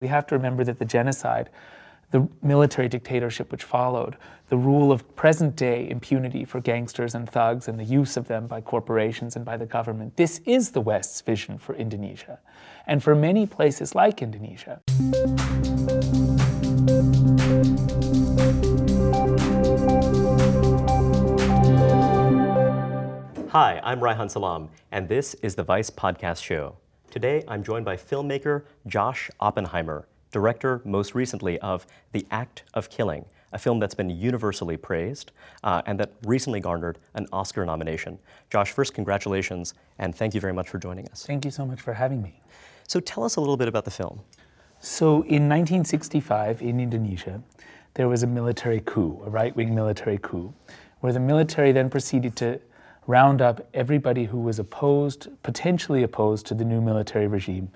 We have to remember that the genocide, the military dictatorship which followed, the rule of present-day impunity for gangsters and thugs and the use of them by corporations and by the government, this is the West's vision for Indonesia and for many places like Indonesia. Hi, I'm Reihan Salam, and this is The Vice Podcast Show. Today, I'm joined by filmmaker Josh Oppenheimer, director most recently of The Act of Killing, a film that's been universally praised and that recently garnered an Oscar nomination. Josh, first, congratulations, and thank you very much for joining us. Thank you so much for having me. So tell us a little bit about the film. So in 1965 in Indonesia, there was a military coup, a right-wing military coup, where the military then proceeded to round up everybody who was opposed, potentially opposed to the new military regime,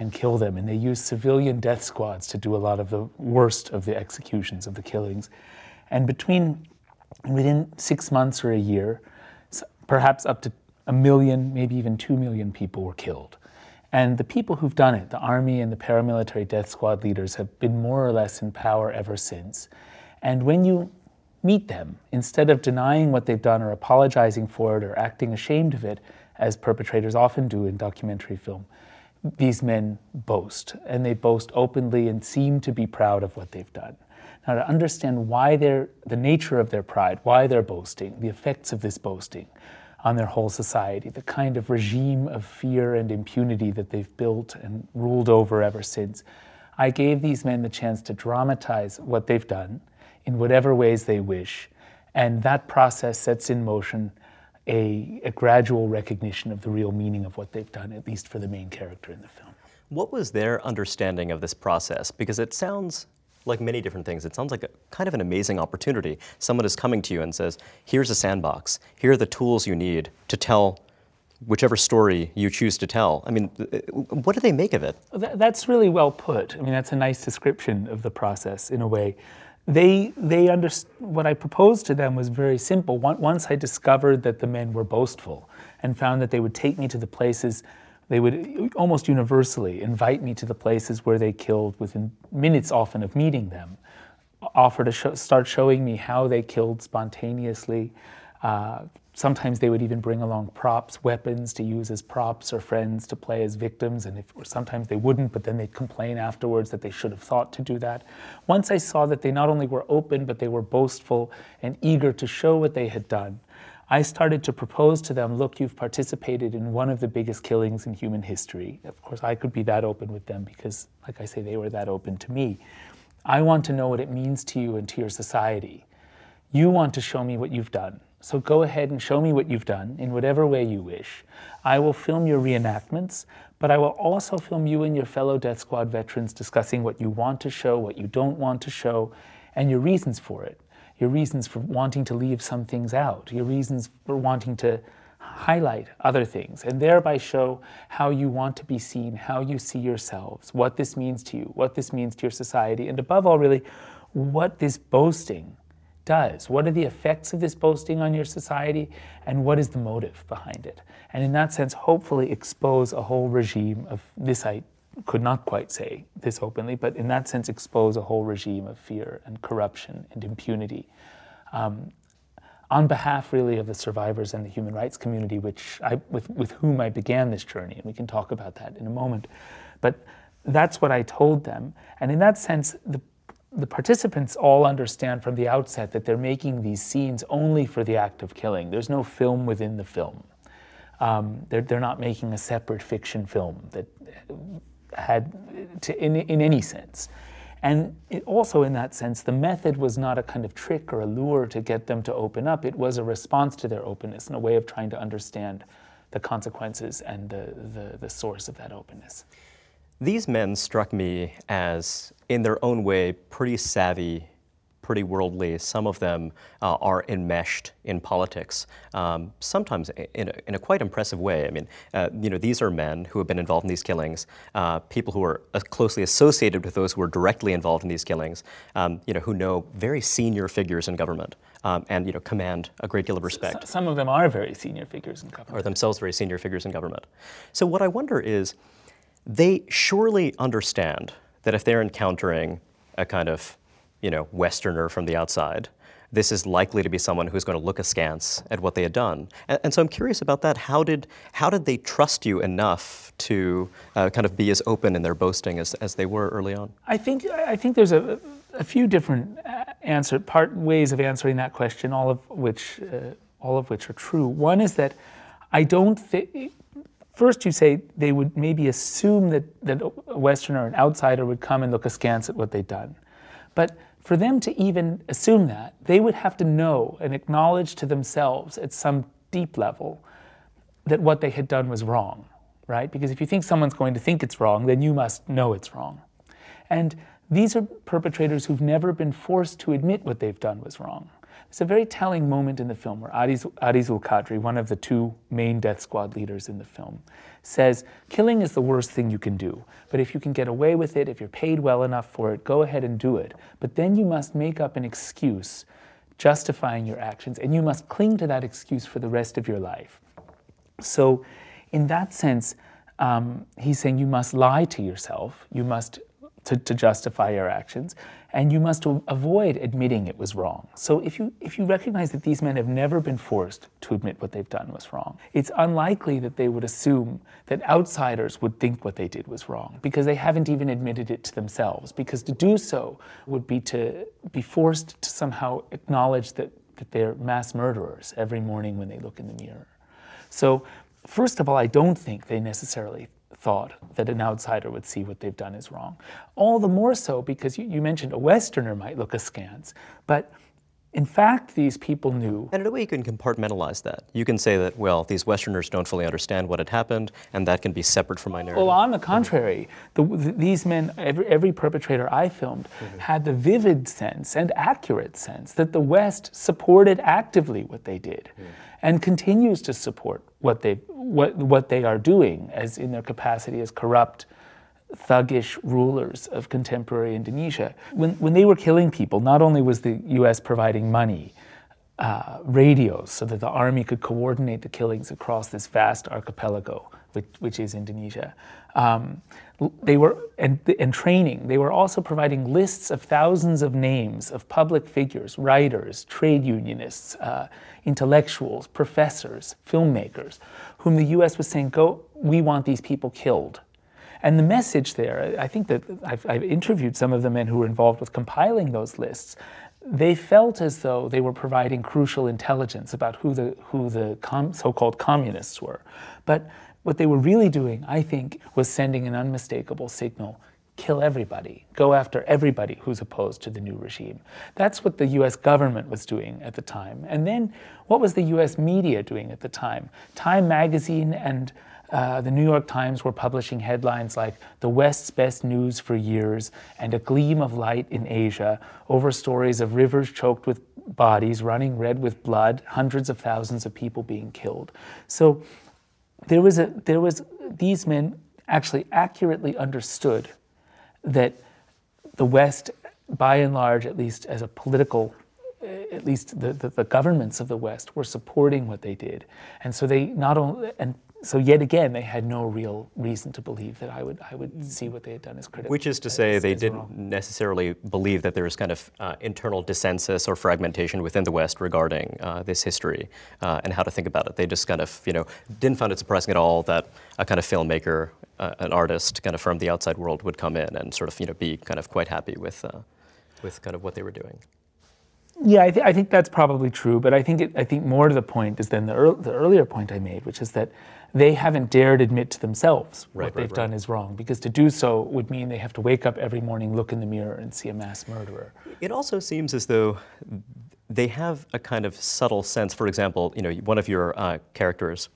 and kill them. And they used civilian death squads to do a lot of the worst of the executions, of the killings. And within 6 months or a year, perhaps up to 1 million, maybe even 2 million people were killed. And the people who've done it, the army and the paramilitary death squad leaders, have been more or less in power ever since. And when you meet them, instead of denying what they've done or apologizing for it or acting ashamed of it, as perpetrators often do in documentary film, these men boast, and they boast openly and seem to be proud of what they've done. Now, to understand why the nature of their pride, why they're boasting, the effects of this boasting on their whole society, the kind of regime of fear and impunity that they've built and ruled over ever since, I gave these men the chance to dramatize what they've done in whatever ways they wish, and that process sets in motion a gradual recognition of the real meaning of what they've done, at least for the main character in the film. What was their understanding of this process? Because it sounds like many different things. It sounds like kind of an amazing opportunity. Someone is coming to you and says, here's a sandbox. Here are the tools you need to tell whichever story you choose to tell. I mean, what do they make of it? That's really well put. I mean, that's a nice description of the process in a way. What I proposed to them was very simple. Once I discovered that the men were boastful and found that they would take me to the places, they would almost universally invite me to the places where they killed within minutes often of meeting them, offer to start showing me how they killed spontaneously. Sometimes they would even bring along props, weapons to use as props or friends to play as victims, or sometimes they wouldn't, but then they'd complain afterwards that they should have thought to do that. Once I saw that they not only were open, but they were boastful and eager to show what they had done, I started to propose to them, look, you've participated in one of the biggest killings in human history. Of course, I could be that open with them because, like I say, they were that open to me. I want to know what it means to you and to your society. You want to show me what you've done. So go ahead and show me what you've done in whatever way you wish. I will film your reenactments, but I will also film you and your fellow death squad veterans discussing what you want to show, what you don't want to show, and your reasons for it. Your reasons for wanting to leave some things out, your reasons for wanting to highlight other things, and thereby show how you want to be seen, how you see yourselves, what this means to you, what this means to your society, and above all, really, what this boasting does. What are the effects of this boasting on your society, and what is the motive behind it? And in that sense, hopefully expose a whole regime of this, I could not quite say this openly, but in that sense expose a whole regime of fear and corruption and impunity on behalf really of the survivors and the human rights community, which with whom I began this journey, and we can talk about that in a moment. But that's what I told them, and in that sense the participants all understand from the outset that they're making these scenes only for the act of killing. There's no film within the film. They're not making a separate fiction film that had to, in any sense. And it also in that sense, the method was not a kind of trick or a lure to get them to open up. It was a response to their openness and a way of trying to understand the consequences and the source of that openness. These men struck me as, in their own way, pretty savvy, pretty worldly. Some of them are enmeshed in politics, sometimes in a quite impressive way. I mean, these are men who have been involved in these killings, people who are closely associated with those who are directly involved in these killings, who know very senior figures in government and command a great deal of respect. Some of them are very senior figures in government. Are themselves very senior figures in government. So what I wonder is, they surely understand that if they're encountering a kind of, Westerner from the outside, this is likely to be someone who's going to look askance at what they had done. And so I'm curious about that. How did they trust you enough to kind of be as open in their boasting as they were early on? I think there's a few different ways of answering that question, all of which are true. One is that I don't think. First, you say they would maybe assume that a Westerner or an outsider would come and look askance at what they'd done. But for them to even assume that, they would have to know and acknowledge to themselves at some deep level that what they had done was wrong, right? Because if you think someone's going to think it's wrong, then you must know it's wrong. And these are perpetrators who've never been forced to admit what they've done was wrong. It's a very telling moment in the film where Adi Zulkadri, one of the two main death squad leaders in the film, says, killing is the worst thing you can do, but if you can get away with it, if you're paid well enough for it, go ahead and do it. But then you must make up an excuse justifying your actions, and you must cling to that excuse for the rest of your life. So in that sense, he's saying you must lie to yourself, you must to justify your actions, and you must avoid admitting it was wrong. So if you recognize that these men have never been forced to admit what they've done was wrong, it's unlikely that they would assume that outsiders would think what they did was wrong, because they haven't even admitted it to themselves, because to do so would be to be forced to somehow acknowledge that they're mass murderers every morning when they look in the mirror. So first of all, I don't think they necessarily thought that an outsider would see what they've done is wrong. All the more so because you mentioned a Westerner might look askance, but in fact these people knew. And in a way you can compartmentalize that. You can say that, well, these Westerners don't fully understand what had happened, and that can be separate from my narrative. Well, on the contrary, these men, every perpetrator I filmed, had the vivid sense and accurate sense that the West supported actively what they did, and continues to support what they are doing, as in their capacity as corrupt, thuggish rulers of contemporary Indonesia. When they were killing people, not only was the U.S. providing money, radios, so that the army could coordinate the killings across this vast archipelago, which is Indonesia. They were training. They were also providing lists of thousands of names of public figures, writers, trade unionists, intellectuals, professors, filmmakers, whom the U.S. was saying, we want these people killed. And the message there, I think that I've interviewed some of the men who were involved with compiling those lists. They felt as though they were providing crucial intelligence about who the so-called communists were, but what they were really doing, I think, was sending an unmistakable signal: kill everybody, go after everybody who's opposed to the new regime. That's what the U.S. government was doing at the time. And then what was the U.S. media doing at the time? Time magazine and the New York Times were publishing headlines like "The West's Best News for Years" and "A Gleam of Light in Asia" over stories of rivers choked with bodies, running red with blood, hundreds of thousands of people being killed. So these men actually accurately understood that the West, by and large, at least as a political, at least the governments of the West, were supporting what they did, and so they not only and. So yet again, they had no real reason to believe that I would see what they had done as critical. Which is to say, they didn't necessarily believe that there was kind of internal dissensus or fragmentation within the West regarding this history and how to think about it. They just kind of, didn't find it surprising at all that a kind of filmmaker, an artist, kind of from the outside world would come in and sort of, be kind of quite happy with kind of what they were doing. Yeah, I think that's probably true, but I think more to the point is then the earlier point I made, which is that they haven't dared admit to themselves what they've done is wrong, because to do so would mean they have to wake up every morning, look in the mirror, and see a mass murderer. It also seems as though they have a kind of subtle sense. For example, one of your characters,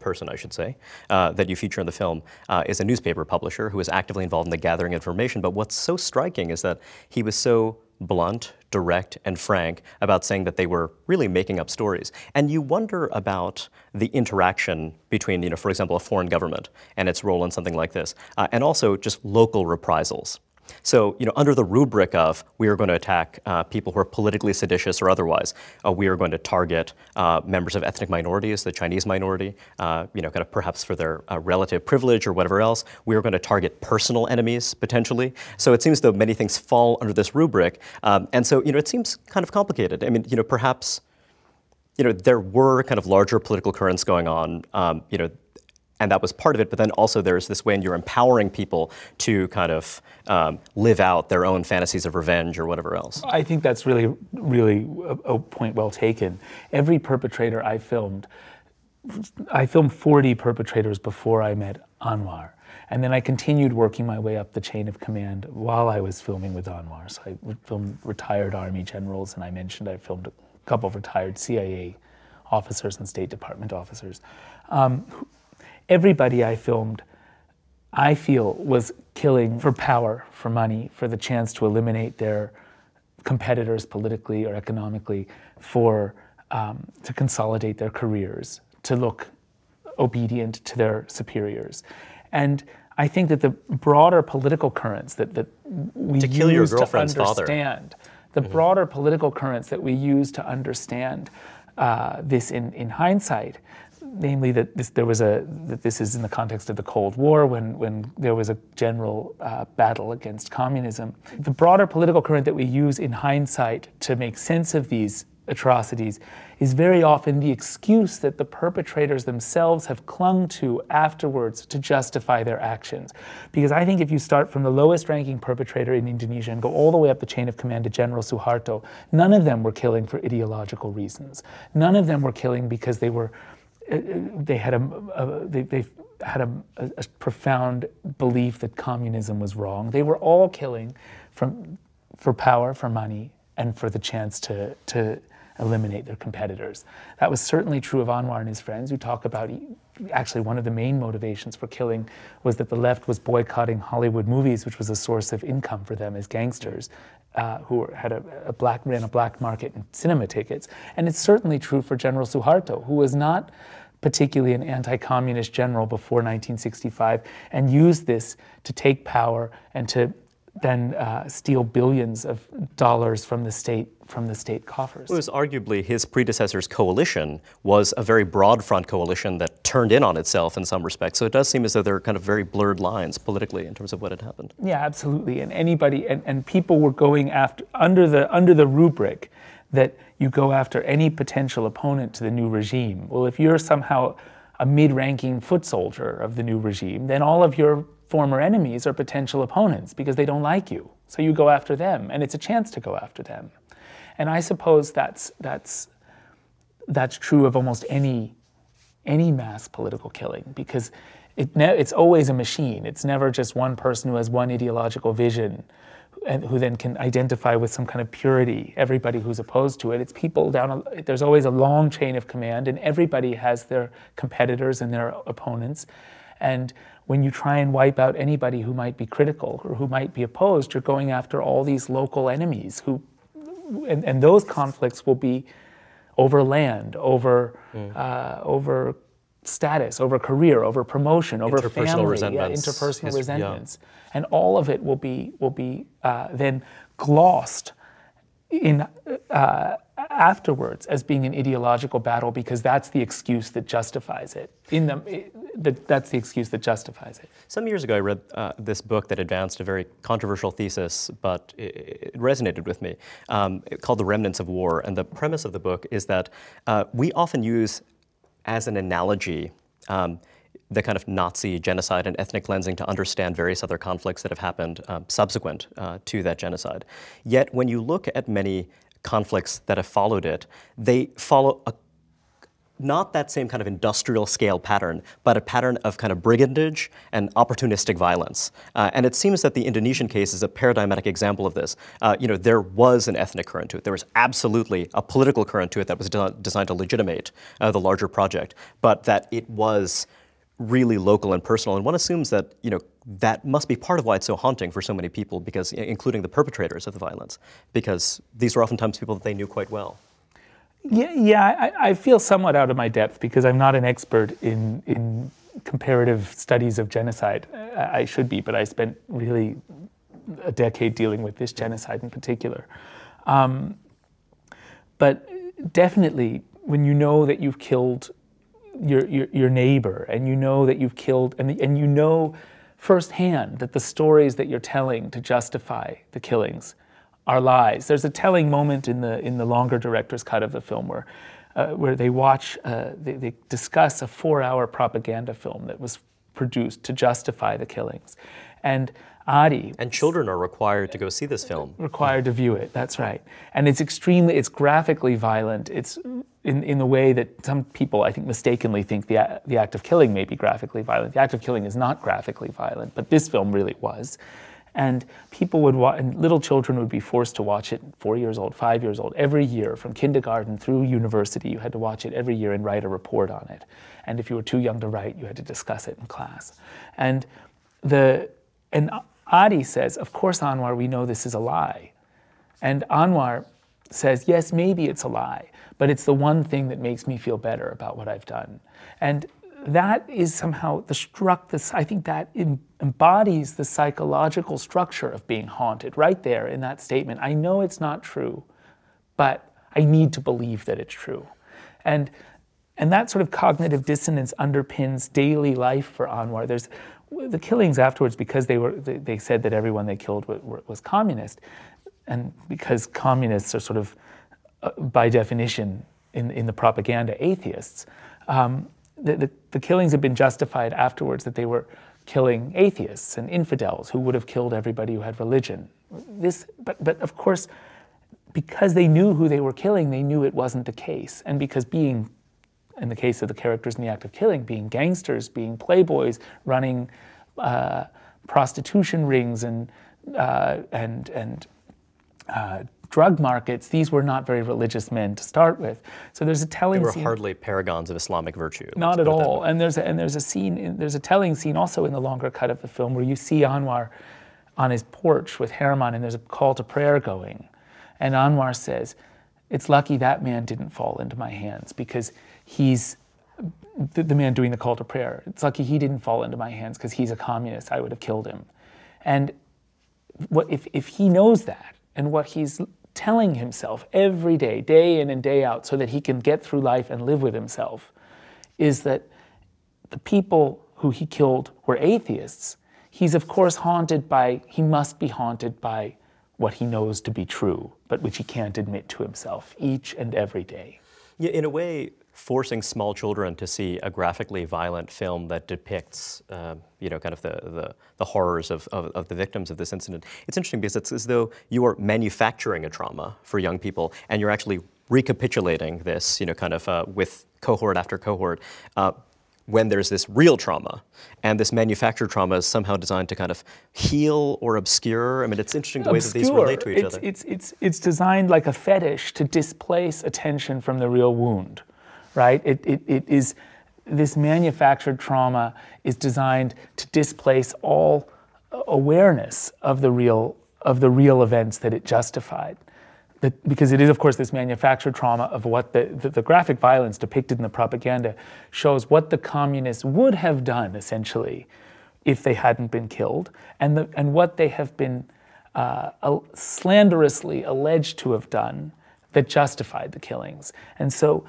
person I should say, that you feature in the film is a newspaper publisher who is actively involved in the gathering of information, but what's so striking is that he was so blunt, direct, and frank about saying that they were really making up stories. And you wonder about the interaction between, for example, a foreign government and its role in something like this, and also just local reprisals. So, under the rubric of we are going to attack people who are politically seditious or otherwise, we are going to target members of ethnic minorities, the Chinese minority, kind of perhaps for their relative privilege or whatever else. We are going to target personal enemies potentially. So it seems though many things fall under this rubric, and so it seems kind of complicated. I mean, perhaps there were kind of larger political currents going on, and that was part of it, but then also there's this way, and you're empowering people to kind of live out their own fantasies of revenge or whatever else. I think that's really, really a point well taken. Every perpetrator I filmed 40 perpetrators before I met Anwar. And then I continued working my way up the chain of command while I was filming with Anwar. So I filmed retired Army generals, and I mentioned I filmed a couple of retired CIA officers and State Department officers. Everybody I filmed, I feel, was killing for power, for money, for the chance to eliminate their competitors politically or economically, for to consolidate their careers, to look obedient to their superiors. And I think that the broader political currents that we use to understand, broader political currents that we use to understand this in hindsight, namely that this is in the context of the Cold War when there was a general battle against communism. The broader political current that we use in hindsight to make sense of these atrocities is very often the excuse that the perpetrators themselves have clung to afterwards to justify their actions. Because I think if you start from the lowest ranking perpetrator in Indonesia and go all the way up the chain of command to General Suharto, none of them were killing for ideological reasons. None of them were killing because they had a profound belief that communism was wrong. They were all killing for power, for money, and for the chance to eliminate their competitors. That was certainly true of Anwar and his friends, who talk about, actually one of the main motivations for killing was that the left was boycotting Hollywood movies, which was a source of income for them as gangsters who had ran a black market in cinema tickets. And it's certainly true for General Suharto, who was not particularly an anti-communist general before 1965 and used this to take power and to then steal billions of dollars from the state coffers. Well, it was arguably his predecessor's coalition was a very broad front coalition that turned in on itself in some respects. So it does seem as though there are kind of very blurred lines politically in terms of what had happened. Yeah, absolutely. And anybody and people were going after under the rubric that you go after any potential opponent to the new regime. Well, if you're somehow a mid-ranking foot soldier of the new regime, then all of your former enemies are potential opponents because they don't like you. So you go after them, and it's a chance to go after them. And I suppose that's true of almost any mass political killing, because it's always a machine. It's never just one person who has one ideological vision and who then can identify with some kind of purity, everybody who's opposed to it. It's people there's always a long chain of command, and everybody has their competitors and their opponents. And when you try and wipe out anybody who might be critical or who might be opposed, you're going after all these local enemies and those conflicts will be over land, over status, over career, over promotion, over family, resentments. Interpersonal resentments. Yeah. And all of it will be then glossed in afterwards as being an ideological battle, because that's the excuse that justifies it. That's the excuse that justifies it. Some years ago I read this book that advanced a very controversial thesis, but it resonated with me, called The Remnants of War. And the premise of the book is that we often use as an analogy the kind of Nazi genocide and ethnic cleansing to understand various other conflicts that have happened subsequent to that genocide. Yet when you look at many conflicts that have followed it, they follow not that same kind of industrial scale pattern, but a pattern of kind of brigandage and opportunistic violence. And it seems that the Indonesian case is a paradigmatic example of this. There was an ethnic current to it. There was absolutely a political current to it that was designed to legitimate the larger project, but that it was really local and personal. And one assumes that, that must be part of why it's so haunting for so many people, because including the perpetrators of the violence, because these were oftentimes people that they knew quite well. Yeah, I feel somewhat out of my depth because I'm not an expert in comparative studies of genocide. I should be, but I spent really a decade dealing with this genocide in particular. But definitely, when you know that you've killed your neighbor, and you know that you've killed, and you know firsthand that the stories that you're telling to justify the killings are lies. There's a telling moment in the longer director's cut of the film where they watch, they discuss a 4-hour propaganda film that was produced to justify the killings, and Adi and children are required to go see this film. Required to view it. That's right. And it's graphically violent. It's in the way that some people, I think, mistakenly think the Act of Killing may be graphically violent. The Act of Killing is not graphically violent, but this film really was. And people would watch, and little children would be forced to watch it, 4 years old, 5 years old, every year from kindergarten through university. You had to watch it every year and write a report on it. And if you were too young to write, you had to discuss it in class. And Adi says, of course, Anwar, we know this is a lie. And Anwar says, yes, maybe it's a lie, but it's the one thing that makes me feel better about what I've done. And that is somehow I think that embodies the psychological structure of being haunted right there in that statement. I know it's not true, but I need to believe that it's true. And that sort of cognitive dissonance underpins daily life for Anwar. There's the killings afterwards, because they said that everyone they killed was communist, and because communists are sort of, by definition, in the propaganda, atheists. The killings have been justified afterwards that they were killing atheists and infidels who would have killed everybody who had religion. But of course, because they knew who they were killing, they knew it wasn't the case, and because being, in the case of the characters in The Act of Killing, being gangsters, being playboys, running prostitution rings and drug markets, these were not very religious men to start with. So there's a telling scene. They were hardly paragons of Islamic virtue. Not at all. And there's a telling scene also in the longer cut of the film where you see Anwar on his porch with Herman, and there's a call to prayer going, and Anwar says, "It's lucky that man didn't fall into my hands, because he's the man doing the call to prayer. It's lucky he didn't fall into my hands, because he's a communist. I would have killed him." And what if he knows that, and what he's telling himself every day, day in and day out, so that he can get through life and live with himself, is that the people who he killed were atheists, he's of course haunted by what he knows to be true, but which he can't admit to himself each and every day. Yeah, in a way, forcing small children to see a graphically violent film that depicts, kind of the horrors of the victims of this incident. It's interesting because it's as though you are manufacturing a trauma for young people, and you're actually recapitulating this, with cohort after cohort, when there's this real trauma, and this manufactured trauma is somehow designed to kind of heal or obscure. I mean, it's interesting the ways that these relate to each other. It's designed like a fetish to displace attention from the real wound, right? It is, this manufactured trauma is designed to displace all awareness of the real events that it justified. Because it is, of course, this manufactured trauma of what the graphic violence depicted in the propaganda shows what the communists would have done, essentially, if they hadn't been killed, and what they have been slanderously alleged to have done that justified the killings. And so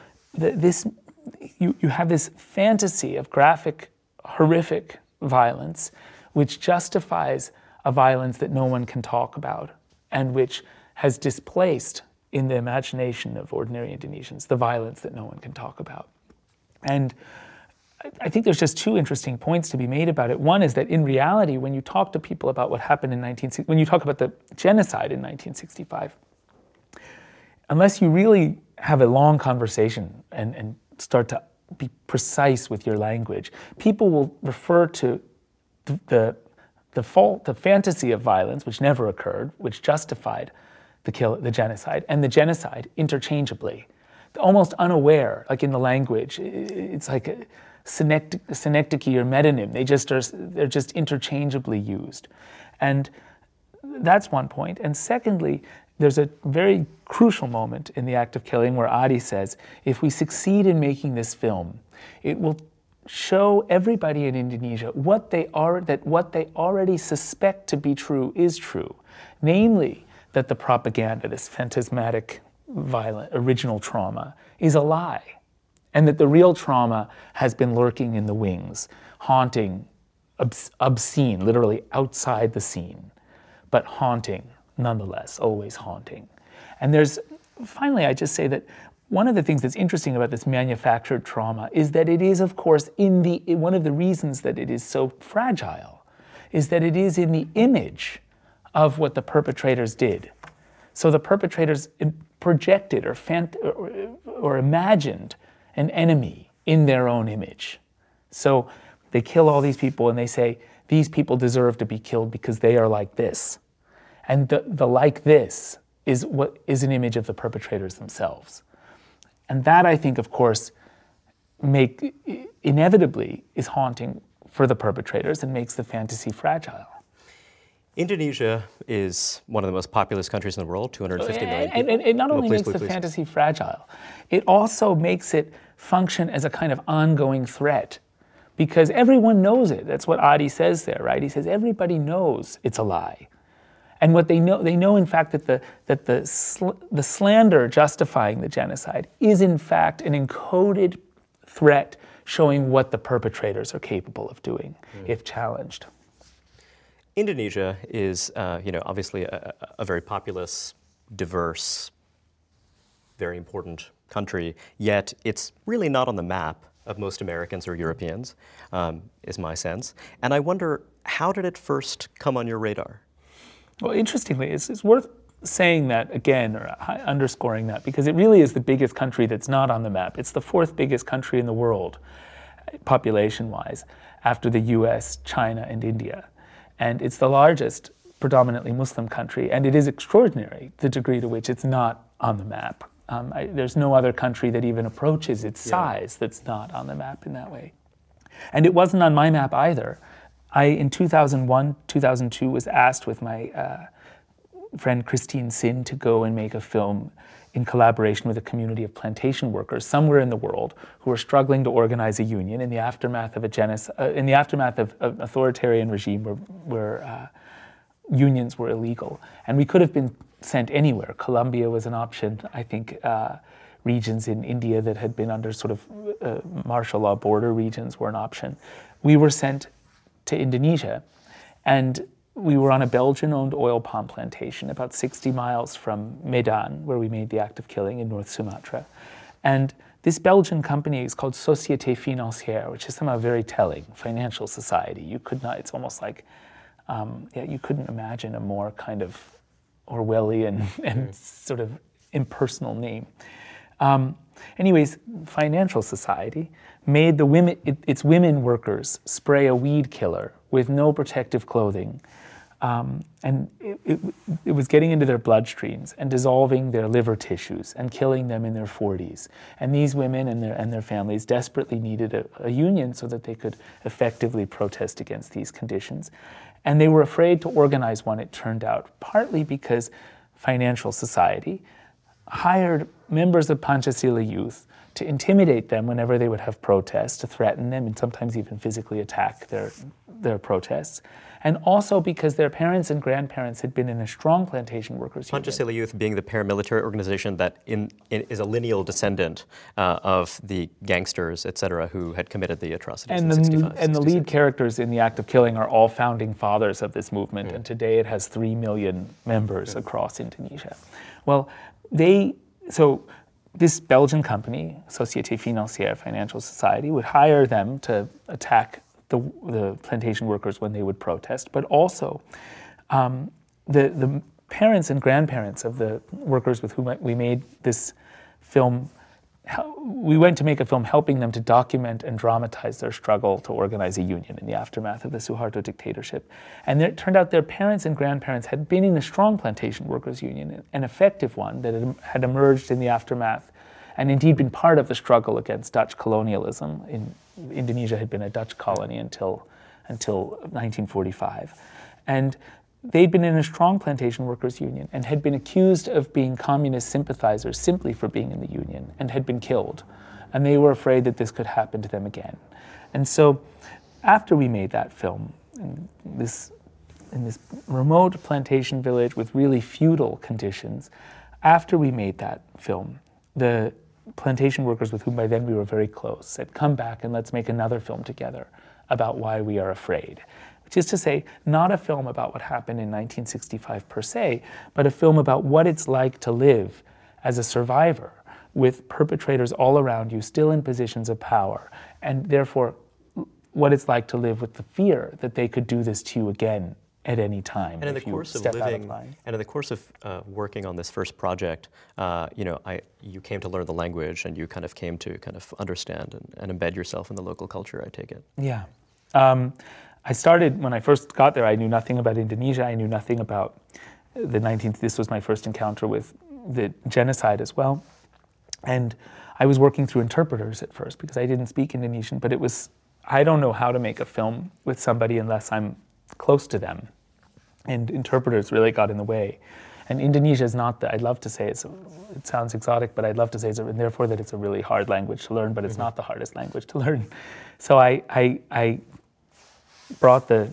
you have this fantasy of graphic, horrific violence, which justifies a violence that no one can talk about, and which has displaced, in the imagination of ordinary Indonesians, the violence that no one can talk about. And I think there's just two interesting points to be made about it. One is that in reality, when you talk to people about what happened when you talk about the genocide in 1965, unless you really have a long conversation and start to be precise with your language, people will refer to the fantasy of violence, which never occurred, which justified the genocide, and the genocide interchangeably, almost unaware, like in the language. It's like a synecdoche or metonym. They're just interchangeably used, and that's one point. And secondly, there's a very crucial moment in The Act of Killing where Adi says, if we succeed in making this film, it will show everybody in Indonesia what they already suspect to be true is true, namely that the propaganda, this phantasmatic, violent, original trauma, is a lie, and that the real trauma has been lurking in the wings, haunting, obscene, literally outside the scene, but haunting nonetheless, always haunting. And there's, finally, I just say that one of the things that's interesting about this manufactured trauma is that it is, of course, one of the reasons that it is so fragile is that it is in the image of what the perpetrators did. So the perpetrators projected or imagined an enemy in their own image. So they kill all these people and they say, these people deserve to be killed because they are like this. And the like this is what is an image of the perpetrators themselves. And that, I think, of course, inevitably is haunting for the perpetrators and makes the fantasy fragile. Indonesia is one of the most populous countries in the world, 250 million people. And it not only makes the fantasy fragile, it also makes it function as a kind of ongoing threat, because everyone knows it. That's what Adi says there, right? He says everybody knows it's a lie. And what they know in fact that the slander justifying the genocide is in fact an encoded threat showing what the perpetrators are capable of doing if challenged. Indonesia is, obviously a very populous, diverse, very important country, yet it's really not on the map of most Americans or Europeans, is my sense. And I wonder, how did it first come on your radar? Well, interestingly, it's worth saying that again, or underscoring that, because it really is the biggest country that's not on the map. It's the fourth biggest country in the world, population-wise, after the US, China, and India. And it's the largest predominantly Muslim country, and it is extraordinary the degree to which it's not on the map. There's no other country that even approaches its size that's not on the map in that way. And it wasn't on my map either. In 2001, 2002, was asked with my friend Christine Sin to go and make a film in collaboration with a community of plantation workers somewhere in the world who were struggling to organize a union in the aftermath of a genocide, in the aftermath of authoritarian regime where unions were illegal. And we could have been sent anywhere. Colombia was an option, I think. Regions in India that had been under sort of martial law border regions were an option. We were sent to Indonesia, and we were on a Belgian-owned oil palm plantation about 60 miles from Medan, where we made The Act of Killing in North Sumatra. And this Belgian company is called Société Financière, which is somehow very telling, financial society. It's almost like, you couldn't imagine a more kind of Orwellian and sort of impersonal name. Anyways, financial society made its women workers spray a weed killer with no protective clothing, and it was getting into their bloodstreams and dissolving their liver tissues and killing them in their 40s. And these women and their families desperately needed a union so that they could effectively protest against these conditions. And they were afraid to organize one, it turned out, partly because financial society hired members of Pancasila Youth to intimidate them whenever they would have protests, to threaten them, and sometimes even physically attack their protests. And also because their parents and grandparents had been in a strong plantation workers' union. Pancasila Youth being the paramilitary organization that is a lineal descendant of the gangsters, et cetera, who had committed the atrocities in 1965. And the lead characters in The Act of Killing are all founding fathers of this movement, and today it has 3 million members across Indonesia. Well, this Belgian company, Société Financière, Financial Society, would hire them to attack the plantation workers when they would protest, but also the parents and grandparents of the workers with whom we made this film, we went to make a film helping them to document and dramatize their struggle to organize a union in the aftermath of the Suharto dictatorship. And it turned out their parents and grandparents had been in a strong plantation workers' union, an effective one that had emerged in the aftermath and indeed been part of the struggle against Dutch colonialism. Indonesia had been a Dutch colony until 1945. And they'd been in a strong plantation workers' union and had been accused of being communist sympathizers simply for being in the union and had been killed. And they were afraid that this could happen to them again. And so after we made that film, in this remote plantation village with really feudal conditions, after we made that film, the plantation workers with whom by then we were very close said, come back and let's make another film together about why we are afraid. Which is to say, not a film about what happened in 1965 per se, but a film about what it's like to live as a survivor with perpetrators all around you still in positions of power, and therefore what it's like to live with the fear that they could do this to you again at any time. And in the course of living, and in the course of working on this first project, you came to learn the language, and you came to understand and embed yourself in the local culture, I take it. Yeah. I started, when I first got there, I knew nothing about Indonesia. I knew nothing about the 19th. This was my first encounter with the genocide as well. And I was working through interpreters at first because I didn't speak Indonesian, but it was, I don't know how to make a film with somebody unless I'm close to them. And interpreters really got in the way. And Indonesia is not the, I'd love to say, it sounds exotic, but I'd love to say, and therefore that it's a really hard language to learn, but it's not the hardest language to learn. So I brought the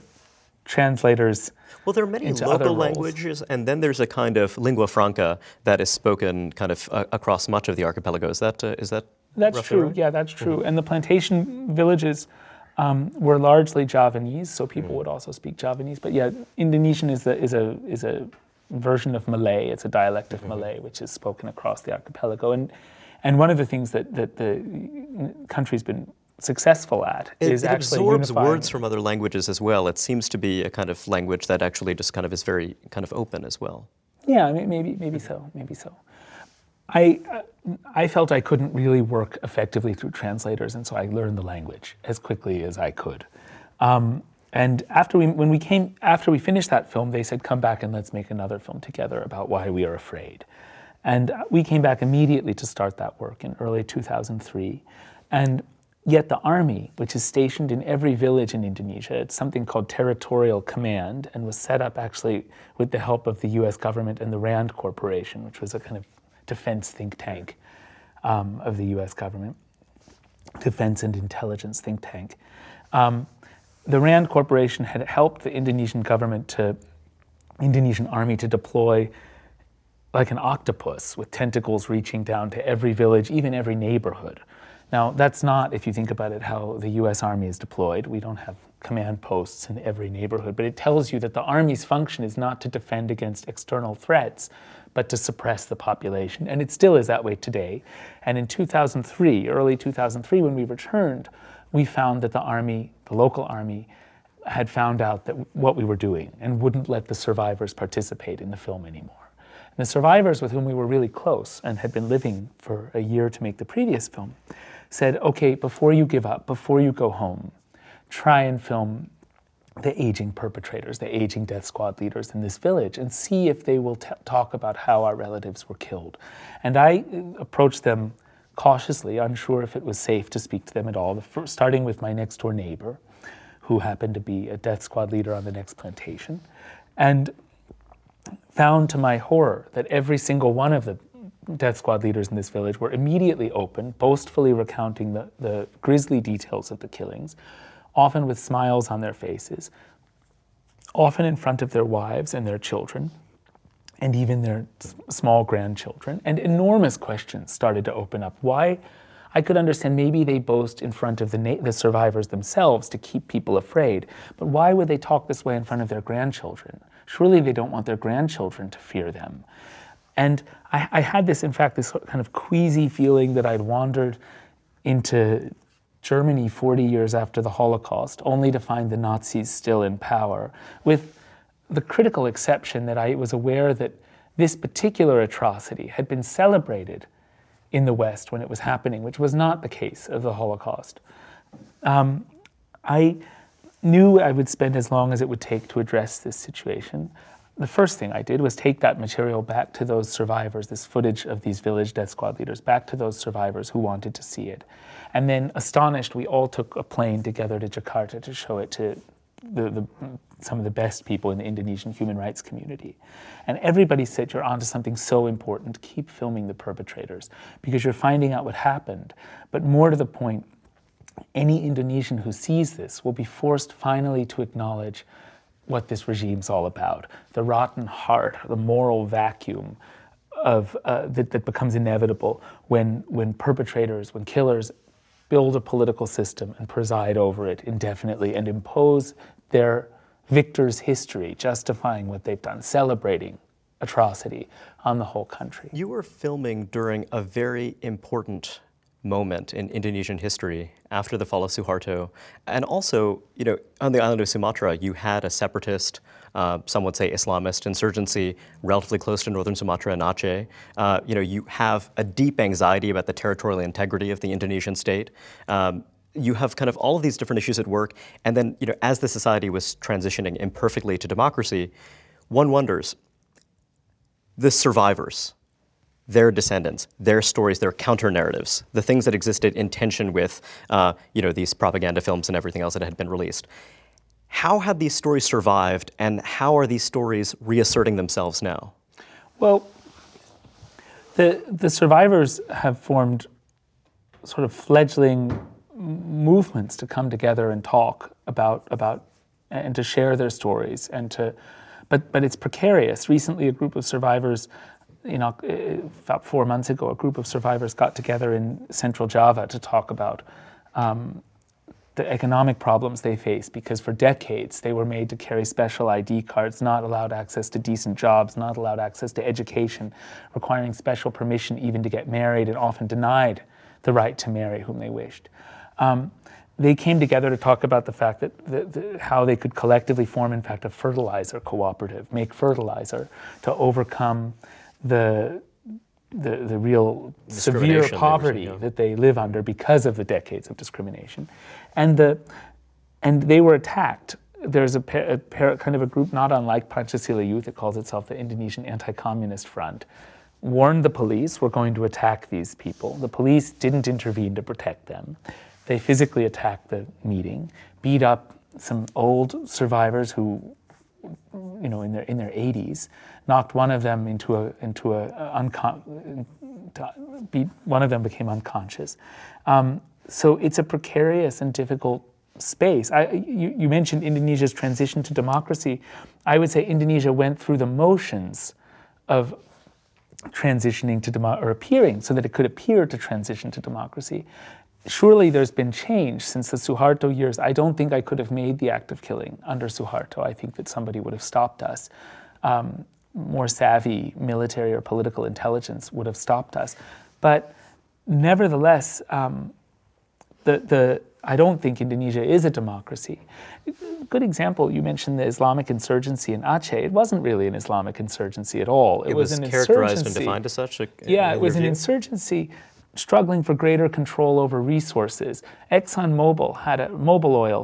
translators. Well, there are many local languages, and then there's a kind of lingua franca that is spoken kind of across much of the archipelago. Is that? That's true. Right? Yeah, that's true. Mm-hmm. And the plantation villages were largely Javanese, so people would also speak Javanese. But yeah, Indonesian is a version of Malay. It's a dialect of Malay, which is spoken across the archipelago. And one of the things that the country's been successful at is actually absorbs unifying words from other languages as well. It seems to be a kind of language that actually just kind of is very kind of open as well. Yeah, maybe so. I felt I couldn't really work effectively through translators, and so I learned the language as quickly as I could. And after we finished that film, they said, "Come back and let's make another film together about why we are afraid." And we came back immediately to start that work in early 2003, and yet the army, which is stationed in every village in Indonesia, it's something called Territorial Command, and was set up actually with the help of the U.S. government and the RAND Corporation, which was a kind of defense think tank of the U.S. government, defense and intelligence think tank. The RAND Corporation had helped the Indonesian army to deploy like an octopus with tentacles reaching down to every village, even every neighborhood. Now, that's not, if you think about it, how the U.S. Army is deployed. We don't have command posts in every neighborhood, but it tells you that the Army's function is not to defend against external threats, but to suppress the population. And it still is that way today. And in 2003, early 2003, when we returned, we found that the Army, the local Army, had found out that what we were doing and wouldn't let the survivors participate in the film anymore. And the survivors, with whom we were really close and had been living for a year to make the previous film, said, okay, before you give up, before you go home, try and film the aging perpetrators, the aging death squad leaders in this village, and see if they will talk about how our relatives were killed. And I approached them cautiously, unsure if it was safe to speak to them at all, starting with my next door neighbor, who happened to be a death squad leader on the next plantation, and found to my horror that every single one of the death squad leaders in this village were immediately open, boastfully recounting the grisly details of the killings, often with smiles on their faces, often in front of their wives and their children, and even their small grandchildren. And enormous questions started to open up. Why? I could understand maybe they boast in front of the survivors themselves to keep people afraid, but why would they talk this way in front of their grandchildren? Surely they don't want their grandchildren to fear them. And I had this, in fact, this kind of queasy feeling that I'd wandered into Germany 40 years after the Holocaust, only to find the Nazis still in power, with the critical exception that I was aware that this particular atrocity had been celebrated in the West when it was happening, which was not the case of the Holocaust. I knew I would spend as long as it would take to address this situation. The first thing I did was take that material back to those survivors, this footage of these village death squad leaders, back to those survivors who wanted to see it. And then, astonished, we all took a plane together to Jakarta to show it to some of the best people in the Indonesian human rights community. And everybody said, you're onto something so important, keep filming the perpetrators, because you're finding out what happened. But more to the point, any Indonesian who sees this will be forced finally to acknowledge what this regime's all about, the rotten heart, the moral vacuum of that becomes inevitable when perpetrators, when killers build a political system and preside over it indefinitely and impose their victor's history, justifying what they've done, celebrating atrocity on the whole country. You were filming during a very important moment in Indonesian history after the fall of Suharto, and also, you know, on the island of Sumatra, you had a separatist, some would say Islamist insurgency, relatively close to northern Sumatra and Aceh. You know, you have a deep anxiety about the territorial integrity of the Indonesian state. You have kind of all of these different issues at work, and then, you know, as the society was transitioning imperfectly to democracy, one wonders, the survivors, their descendants, their stories, their counter-narratives, the things that existed in tension with, you know, these propaganda films and everything else that had been released. How have these stories survived, and how are these stories reasserting themselves now? Well, the survivors have formed sort of fledgling movements to come together and talk about and to share their stories and to, but it's precarious. Recently, a group of survivors, you know, about 4 months ago, a group of survivors got together in Central Java to talk about the economic problems they face, because for decades they were made to carry special ID cards, not allowed access to decent jobs, not allowed access to education, requiring special permission even to get married, and often denied the right to marry whom they wished. They came together to talk about the fact that how they could collectively form, in fact, a fertilizer cooperative, make fertilizer to overcome the real severe poverty that they live under because of the decades of discrimination. And they were attacked. There's a kind of a group not unlike Pancasila Youth that calls itself the Indonesian Anti-Communist Front, warned the police, we're going to attack these people. The police didn't intervene to protect them. They physically attacked the meeting, beat up some old survivors who, you know, in their 80s, knocked one of them one of them became unconscious. So it's a precarious and difficult space. You mentioned Indonesia's transition to democracy. I would say Indonesia went through the motions of transitioning to democracy, or appearing so that it could appear to transition to democracy. Surely there's been change since the Suharto years. I don't think I could have made The Act of Killing under Suharto. I think that somebody would have stopped us. More savvy military or political intelligence would have stopped us. But nevertheless, I don't think Indonesia is a democracy. Good example, you mentioned the Islamic insurgency in Aceh. It wasn't really an Islamic insurgency at all. It was an characterized insurgency, and defined as such? It was an insurgency struggling for greater control over resources. Exxon Mobil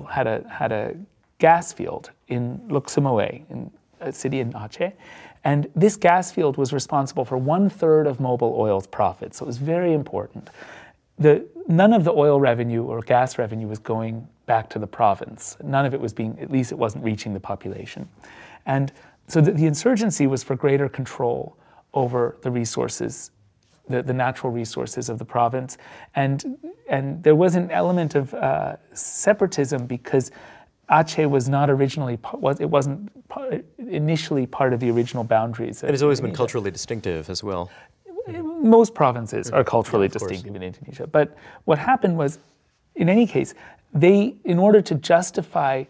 had a gas field in Lhoksumawe, in a city in Aceh, and this gas field was responsible for 1/3 of Mobil Oil's profits, so it was very important. None of the oil revenue or gas revenue was going back to the province. None of it was at least it wasn't reaching the population. And so the insurgency was for greater control over the resources, the natural resources of the province. And there was an element of separatism, because Aceh was not initially part of the original boundaries. It has always been culturally distinctive as well. Most provinces are culturally distinctive in Indonesia. But what happened was, in any case, they, in order to justify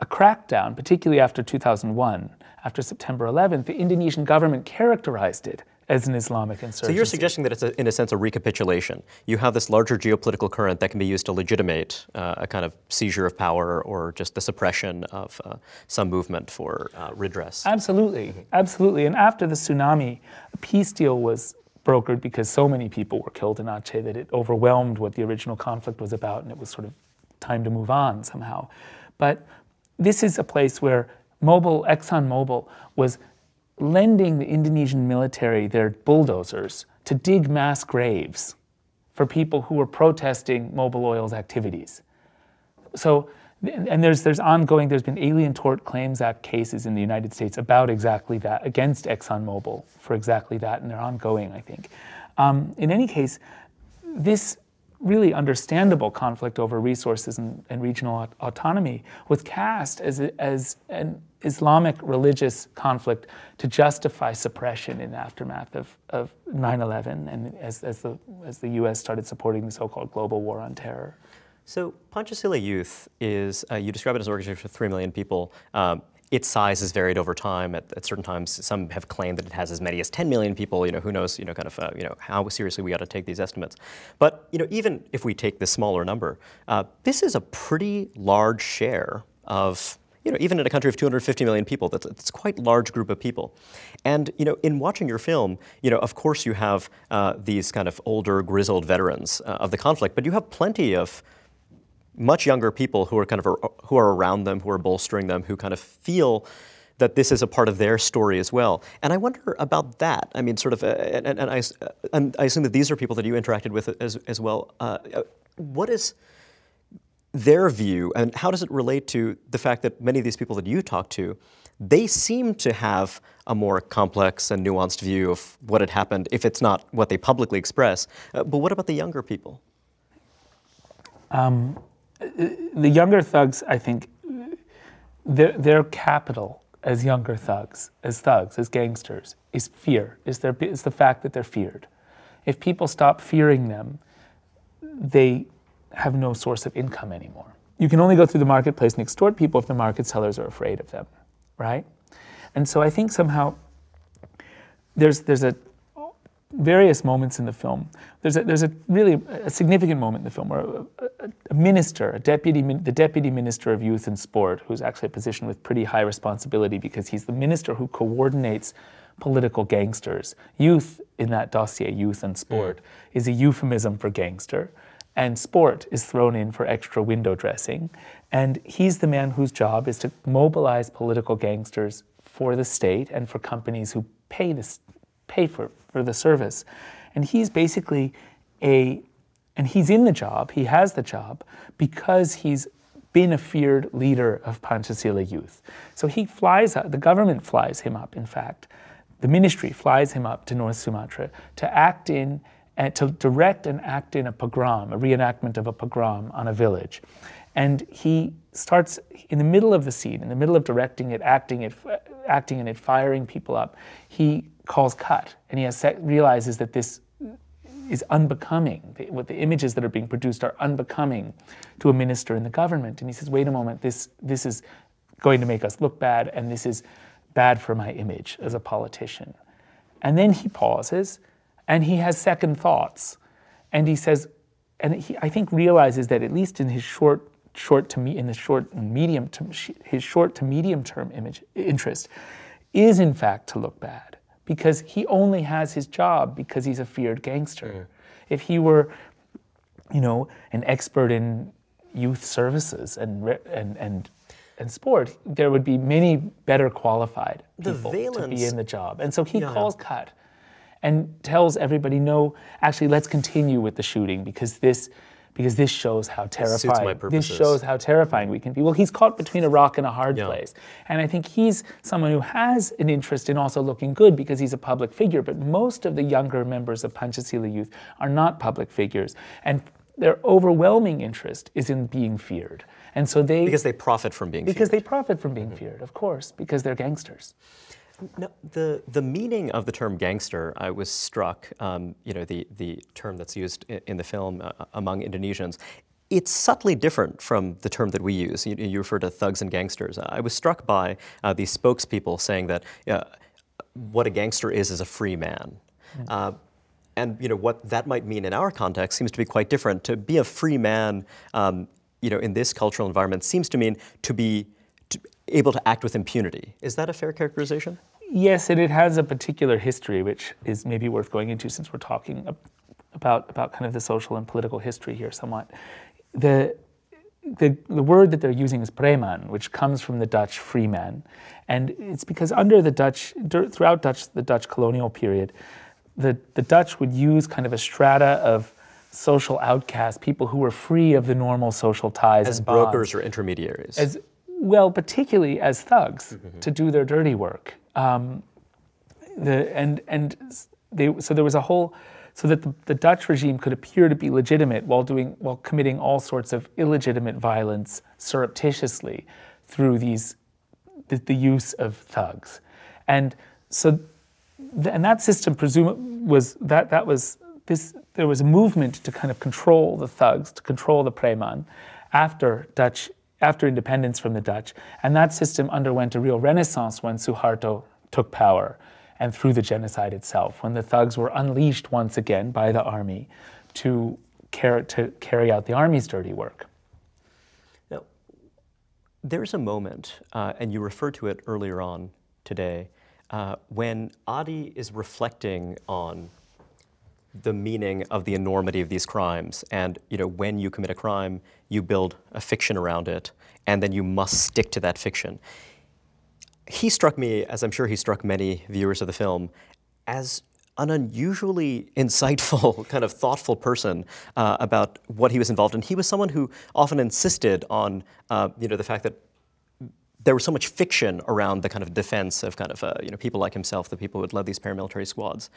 a crackdown, particularly after 2001, after September 11th, the Indonesian government characterized it as an Islamic insurgency. So you're suggesting that it's, in a sense, a recapitulation. You have this larger geopolitical current that can be used to legitimate a kind of seizure of power, or just the suppression of some movement for redress. Absolutely, absolutely. And after the tsunami, a peace deal was brokered because so many people were killed in Aceh that it overwhelmed what the original conflict was about, and it was sort of time to move on somehow. But this is a place where ExxonMobil was lending the Indonesian military their bulldozers to dig mass graves for people who were protesting Mobil Oil's activities. So, and there's been Alien Tort Claims Act cases in the United States about exactly that, against ExxonMobil for exactly that, and they're ongoing, I think. In any case, this really understandable conflict over resources and regional autonomy was cast as an Islamic religious conflict to justify suppression in the aftermath of 9/11 and as the U.S. started supporting the so-called global war on terror. So Pancasila Youth is, you describe it as an organization of 3 million people. Its size has varied over time. At certain times, some have claimed that it has as many as 10 million people. You know, who knows? You know, kind of, you know, how seriously we ought to take these estimates. But you know, even if we take this smaller number, this is a pretty large share of, you know, even in a country of 250 million people, that's quite a large group of people. And you know, in watching your film, you know, of course you have these kind of older, grizzled veterans of the conflict, but you have plenty of much younger people who are kind of who are around them, who are bolstering them, who kind of feel that this is a part of their story as well. And I wonder about that. I mean, sort of, and I assume that these are people that you interacted with as well. What is their view, and how does it relate to the fact that many of these people that you talk to, they seem to have a more complex and nuanced view of what had happened, if it's not what they publicly express. But what about the younger people? The younger thugs, I think, their capital as younger thugs, as gangsters, is fear. It's the fact that they're feared. If people stop fearing them, they have no source of income anymore. You can only go through the marketplace and extort people if the market sellers are afraid of them, right? And so I think somehow there's a various moments in the film. There's a really a significant moment in the film where a minister, the deputy minister of youth and sport, who's actually a position with pretty high responsibility because he's the minister who coordinates political gangsters. Youth in that dossier, youth and sport, is a euphemism for gangster, and sport is thrown in for extra window dressing. And he's the man whose job is to mobilize political gangsters for the state and for companies who pay for the service. And he's basically he's in the job, he has the job, because he's been a feared leader of Pancasila Youth. So he flies out, the government flies him up, in fact, the ministry flies him up to North Sumatra to act in, to direct and act in a pogrom, a reenactment of a pogrom on a village. And he starts in the middle of the scene, in the middle of directing it, acting in it, firing people up. He calls cut, and he realizes that this is unbecoming. The images that are being produced are unbecoming to a minister in the government. And he says, wait a moment, this is going to make us look bad, and this is bad for my image as a politician. And then he pauses, and he has second thoughts. And he says, and he, I think, realizes that at least in his short to medium term image interest is in fact to look bad, because he only has his job because he's a feared gangster. Yeah. If he were, you know, an expert in youth services and sport, there would be many better qualified people to be in the job. And so he calls cut and tells everybody, no, actually, let's continue with the shooting because this shows how terrifying we can be. Well, he's caught between a rock and a hard place. And I think he's someone who has an interest in also looking good because he's a public figure, but most of the younger members of Pancasila Youth are not public figures. And their overwhelming interest is in being feared. And so they profit from being feared, of course, because they're gangsters. Now, the meaning of the term gangster, I was struck, you know, the term that's used in the film among Indonesians, it's subtly different from the term that we use. You refer to thugs and gangsters. I was struck by these spokespeople saying that what a gangster is a free man. Mm-hmm. And, you know, what that might mean in our context seems to be quite different. To be a free man, you know, in this cultural environment seems to mean to be able to act with impunity. Is that a fair characterization? Yes, and it has a particular history, which is maybe worth going into since we're talking about kind of the social and political history here somewhat. The word that they're using is preman, which comes from the Dutch free man. And it's because throughout the Dutch colonial period, the Dutch would use kind of a strata of social outcasts, people who were free of the normal social ties and bonds. As brokers or intermediaries. Well, particularly as thugs, to do their dirty work. There was a whole so that the Dutch regime could appear to be legitimate while committing all sorts of illegitimate violence surreptitiously through the use of thugs. And so, and that system there was a movement to kind of control the thugs, to control the preman after independence from the Dutch. And that system underwent a real renaissance when Suharto took power and through the genocide itself, when the thugs were unleashed once again by the army to carry out the army's dirty work. Now, there's a moment, and you referred to it earlier on today, when Adi is reflecting on the meaning of the enormity of these crimes, and when you commit a crime, you build a fiction around it, and then you must stick to that fiction. He struck me, as I'm sure he struck many viewers of the film, as an unusually insightful, kind of thoughtful person about what he was involved in. He was someone who often insisted on, the fact that there was so much fiction around the kind of defense of people like himself, the people who had led these paramilitary squads.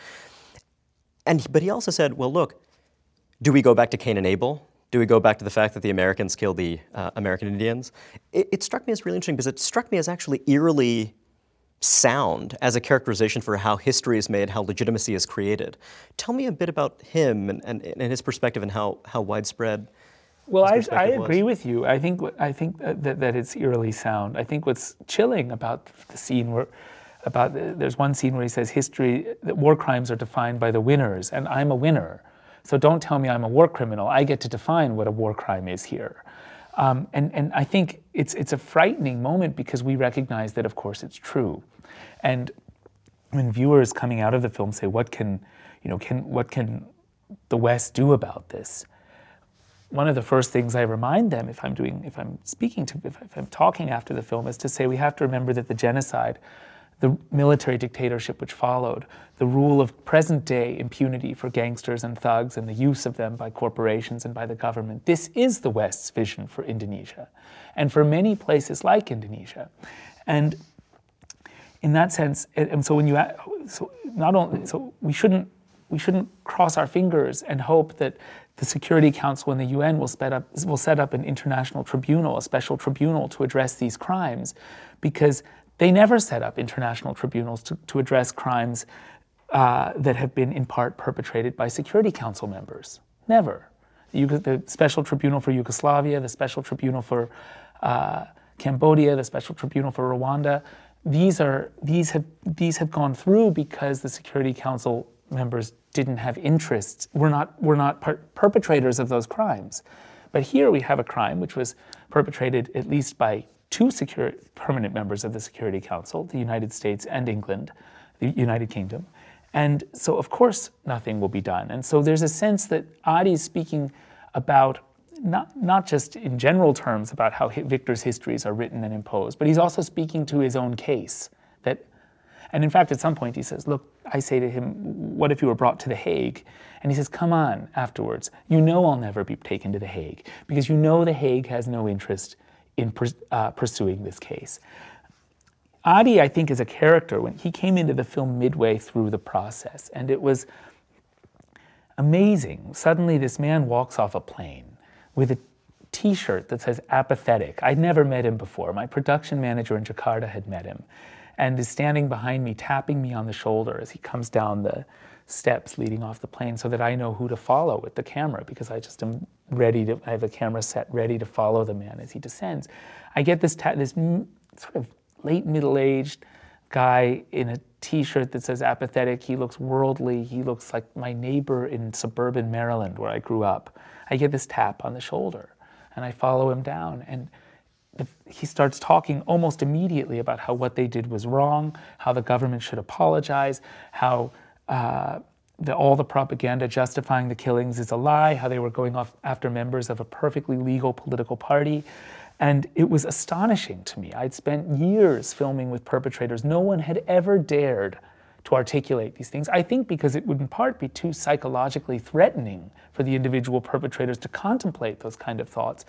But he also said, well, look, do we go back to Cain and Abel? Do we go back to the fact that the Americans killed the American Indians? It struck me as really interesting because it struck me as actually eerily sound as a characterization for how history is made, how legitimacy is created. Tell me a bit about him and his perspective and how widespread. Well, I agree with you. I think that it's eerily sound. I think what's chilling about the scene there's one scene where he says that war crimes are defined by the winners, and I'm a winner. So don't tell me I'm a war criminal. I get to define what a war crime is here. And I think it's a frightening moment because we recognize that, of course, it's true. And when viewers coming out of the film say, what can the West do about this? One of the first things I remind them if I'm talking after the film is to say we have to remember that the genocide, the military dictatorship which followed, the rule of present-day impunity for gangsters and thugs and the use of them by corporations and by the government. This is the West's vision for Indonesia and for many places like Indonesia. And in that sense, we shouldn't cross our fingers and hope that the Security Council and the UN will set up an international tribunal, a special tribunal to address these crimes, because they never set up international tribunals to address crimes that have been in part perpetrated by Security Council members. Never. The Special Tribunal for Yugoslavia, the Special Tribunal for Cambodia, the Special Tribunal for Rwanda, these have gone through because the Security Council members didn't have interests. We're not perpetrators of those crimes. But here we have a crime which was perpetrated at least by two permanent members of the Security Council, the United States and England, the United Kingdom. And so, of course, nothing will be done. And so there's a sense that Adi is speaking about, not just in general terms about how victors' histories are written and imposed, but he's also speaking to his own case. And in fact, at some point he says, look, I say to him, what if you were brought to The Hague? And he says, come on, afterwards. You know I'll never be taken to The Hague, because you know The Hague has no interest in pursuing this case. Adi, I think, is a character. When he came into the film midway through the process, and it was amazing. Suddenly this man walks off a plane with a t-shirt that says apathetic. I'd never met him before. My production manager in Jakarta had met him and is standing behind me, tapping me on the shoulder as he comes down the steps leading off the plane so that I know who to follow with the camera, because I just am I have a camera set ready to follow the man as he descends. I get this sort of late middle-aged guy in a t-shirt that says apathetic. He looks worldly. He looks like my neighbor in suburban Maryland where I grew up. I get this tap on the shoulder and I follow him down, and he starts talking almost immediately about how what they did was wrong, how the government should apologize, how all the propaganda justifying the killings is a lie, how they were going off after members of a perfectly legal political party. And it was astonishing to me. I'd spent years filming with perpetrators. No one had ever dared to articulate these things, I think because it would in part be too psychologically threatening for the individual perpetrators to contemplate those kind of thoughts.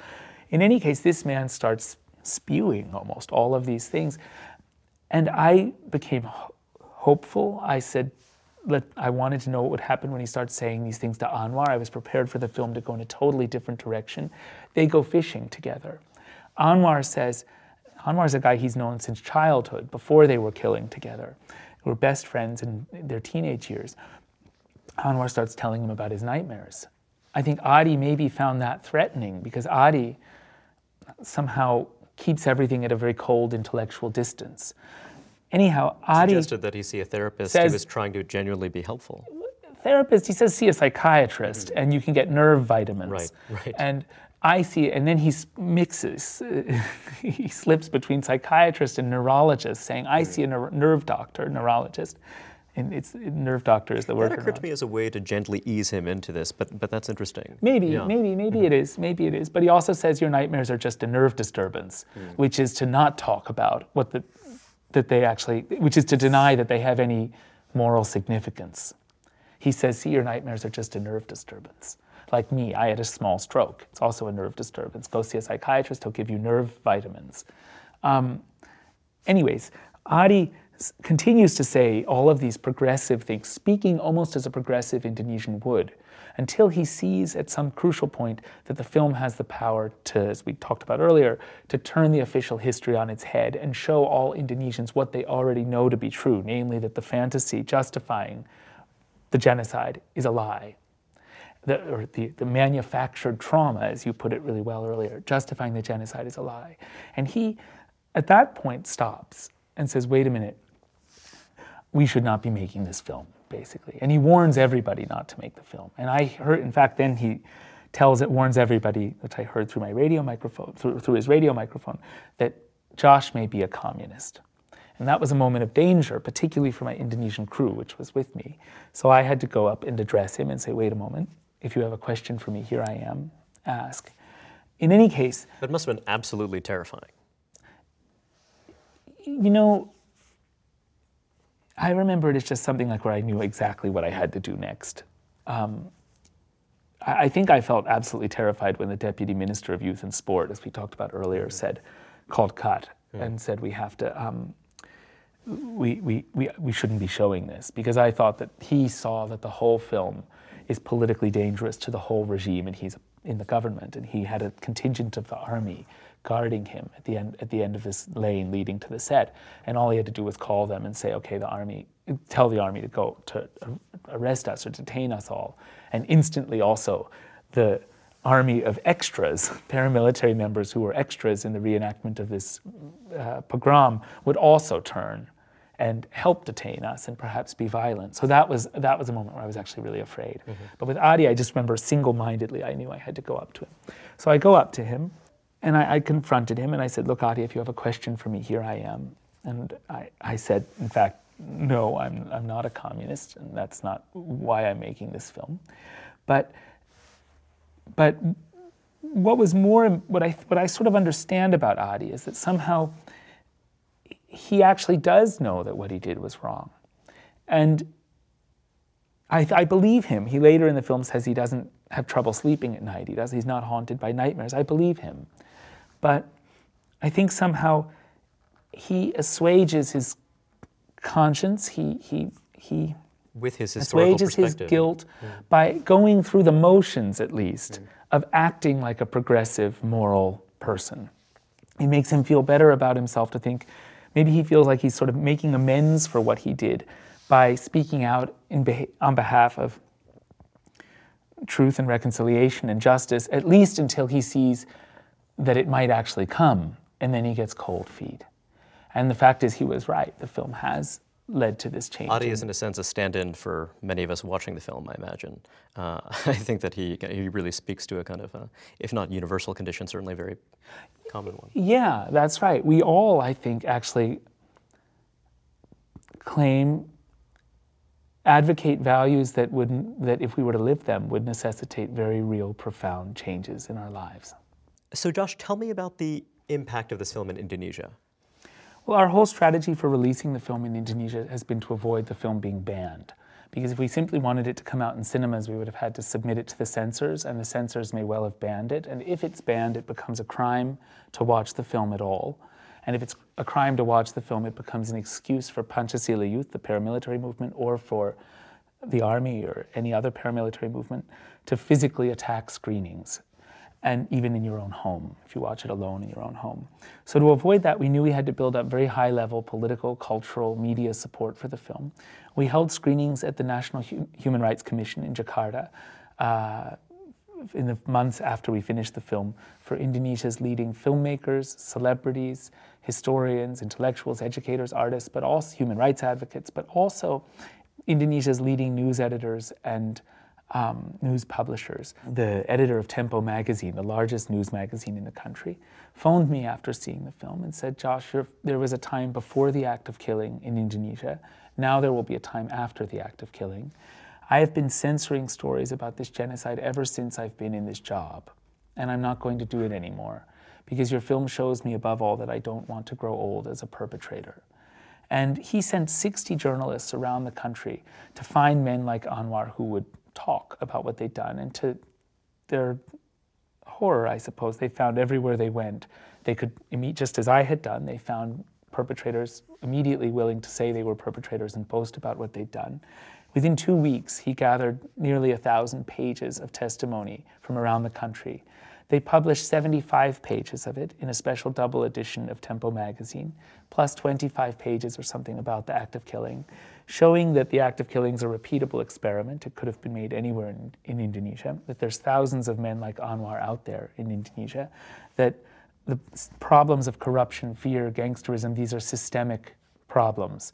In any case, this man starts spewing almost all of these things. And I became hopeful. I said, I wanted to know what would happen when he starts saying these things to Anwar. I was prepared for the film to go in a totally different direction. They go fishing together. Anwar says, Anwar's a guy he's known since childhood, before they were killing together. They were best friends in their teenage years. Anwar starts telling him about his nightmares. I think Adi maybe found that threatening because Adi somehow keeps everything at a very cold intellectual distance. Anyhow, Adi suggested that he see a therapist. He was trying to genuinely be helpful. Therapist, he says, see a psychiatrist, mm-hmm. and you can get nerve vitamins. Right. And I see, and then he mixes, he slips between psychiatrist and neurologist, saying, I see a nerve doctor, neurologist. And it's nerve doctor is the word. That occurred to me as a way to gently ease him into this, but that's interesting. Maybe mm-hmm. it is. But he also says your nightmares are just a nerve disturbance, which is to not talk about which is to deny that they have any moral significance. He says, see, your nightmares are just a nerve disturbance. Like me, I had a small stroke. It's also a nerve disturbance. Go see a psychiatrist, he'll give you nerve vitamins. Anyways, Adi continues to say all of these progressive things, speaking almost as a progressive Indonesian would, until he sees at some crucial point that the film has the power to, as we talked about earlier, to turn the official history on its head and show all Indonesians what they already know to be true, namely that the fantasy justifying the genocide is a lie. The manufactured trauma, as you put it really well earlier, justifying the genocide is a lie. And he, at that point, stops and says, wait a minute, we should not be making this film, basically. And he warns everybody not to make the film. And I heard, in fact, then he warns everybody, which I heard through my radio microphone, through his radio microphone, that Josh may be a communist. And that was a moment of danger, particularly for my Indonesian crew, which was with me. So I had to go up and address him and say, wait a moment, if you have a question for me, here I am, ask. In any case... That must have been absolutely terrifying. You know, I remember it as just something like where I knew exactly what I had to do next. I think I felt absolutely terrified when the Deputy Minister of Youth and Sport, as we talked about earlier, called cut and said we have to... We shouldn't be showing this, because I thought that he saw that the whole film is politically dangerous to the whole regime, and he's in the government, and he had a contingent of the army guarding him at the end of this lane leading to the set, and all he had to do was call them and say, okay, tell the army to go to arrest us or detain us all, and instantly also the army of extras, paramilitary members who were extras in the reenactment of this pogrom would also turn and help detain us and perhaps be violent. So that was a moment where I was actually really afraid. Mm-hmm. But with Adi, I just remember single-mindedly I knew I had to go up to him. So I go up to him, and I confronted him, and I said, look, Adi, if you have a question for me, here I am. And I said, in fact, no, I'm not a communist, and that's not why I'm making this film. But what was more, what I sort of understand about Adi is that somehow he actually does know that what he did was wrong. And I believe him. He later in the film says he doesn't have trouble sleeping at night. He's not haunted by nightmares. I believe him. But I think somehow he assuages his conscience. He with his historical perspective. Assuages his guilt by going through the motions, at least, of acting like a progressive, moral person. It makes him feel better about himself to think, maybe he feels like he's sort of making amends for what he did by speaking out on behalf of truth and reconciliation and justice, at least until he sees that it might actually come, and then he gets cold feet. And the fact is, he was right. The film has led to this change. Adi is, in a sense, a stand-in for many of us watching the film, I imagine. I think that he really speaks to a kind of, if not universal condition, certainly a very common one. Yeah, that's right. We all, I think, actually advocate values that if we were to live them, would necessitate very real, profound changes in our lives. So Josh, tell me about the impact of this film in Indonesia. Well, our whole strategy for releasing the film in Indonesia has been to avoid the film being banned. Because if we simply wanted it to come out in cinemas, we would have had to submit it to the censors, and the censors may well have banned it. And if it's banned, it becomes a crime to watch the film at all. And if it's a crime to watch the film, it becomes an excuse for Pancasila Youth, the paramilitary movement, or for the army or any other paramilitary movement to physically attack screenings, and even in your own home, if you watch it alone in your own home. So to avoid that, we knew we had to build up very high-level political, cultural, media support for the film. We held screenings at the National Human Rights Commission in Jakarta in the months after we finished the film for Indonesia's leading filmmakers, celebrities, historians, intellectuals, educators, artists, but also human rights advocates, but also Indonesia's leading news editors and news publishers. The editor of Tempo Magazine, the largest news magazine in the country, phoned me after seeing the film and said, "Josh, there was a time before the act of killing in Indonesia. Now there will be a time after the act of killing. I have been censoring stories about this genocide ever since I've been in this job, and I'm not going to do it anymore because your film shows me above all that I don't want to grow old as a perpetrator." And he sent 60 journalists around the country to find men like Anwar who would talk about what they'd done, and to their horror, I suppose, they found everywhere they went, they could meet, just as I had done, they found perpetrators immediately willing to say they were perpetrators and boast about what they'd done. Within 2 weeks, he gathered nearly 1,000 pages of testimony from around the country. They published 75 pages of it in a special double edition of Tempo Magazine, plus 25 pages or something about the act of killing, showing that the act of killing is a repeatable experiment. It could have been made anywhere in Indonesia, that there's thousands of men like Anwar out there in Indonesia, that the problems of corruption, fear, gangsterism, these are systemic problems.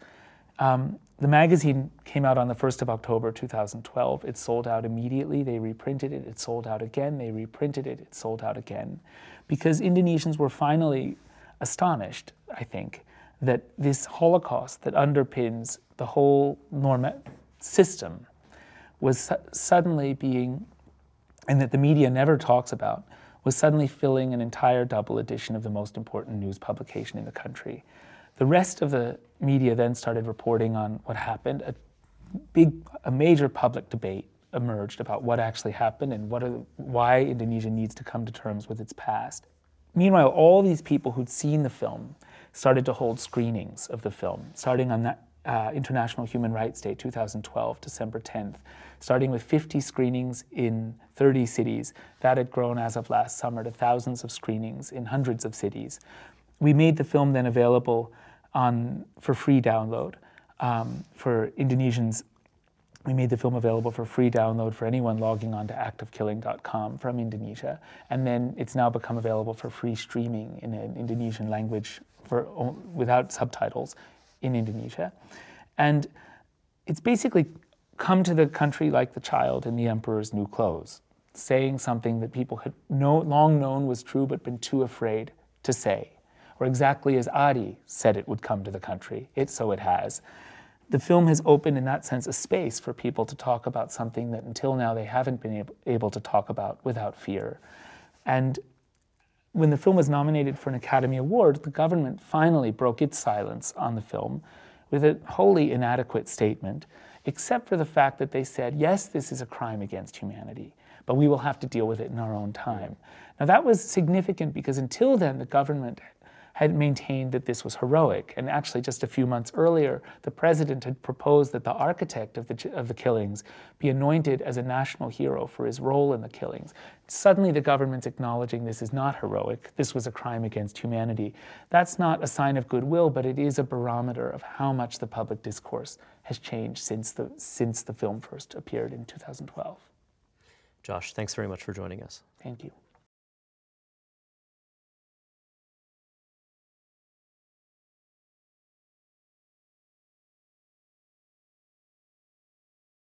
The magazine came out on the 1st of October 2012. It sold out immediately. They reprinted it. It sold out again. They reprinted it. It sold out again. Because Indonesians were finally astonished, I think, that this Holocaust that underpins the whole system was suddenly being, and that the media never talks about, was suddenly filling an entire double edition of the most important news publication in the country. The rest of the media then started reporting on what happened. A major public debate emerged about what actually happened and why Indonesia needs to come to terms with its past. Meanwhile, all these people who'd seen the film started to hold screenings of the film, starting on that International Human Rights Day 2012, December 10th, starting with 50 screenings in 30 cities. That had grown as of last summer to thousands of screenings in hundreds of cities. We made the film then available We made the film available for free download for anyone logging on to actofkilling.com from Indonesia, and then it's now become available for free streaming in an Indonesian language without subtitles in Indonesia. And it's basically come to the country like the child in the emperor's new clothes, saying something that people had long known was true but been too afraid to say, or exactly as Adi said it would come to the country. So it has. The film has opened, in that sense, a space for people to talk about something that until now they haven't been able to talk about without fear. And when the film was nominated for an Academy Award, the government finally broke its silence on the film with a wholly inadequate statement, except for the fact that they said, yes, this is a crime against humanity, but we will have to deal with it in our own time. Now that was significant because until then, the government had maintained that this was heroic. And actually, just a few months earlier, the president had proposed that the architect of the killings be anointed as a national hero for his role in the killings. Suddenly, the government's acknowledging this is not heroic. This was a crime against humanity. That's not a sign of goodwill, but it is a barometer of how much the public discourse has changed since the film first appeared in 2012. Josh, thanks very much for joining us. Thank you.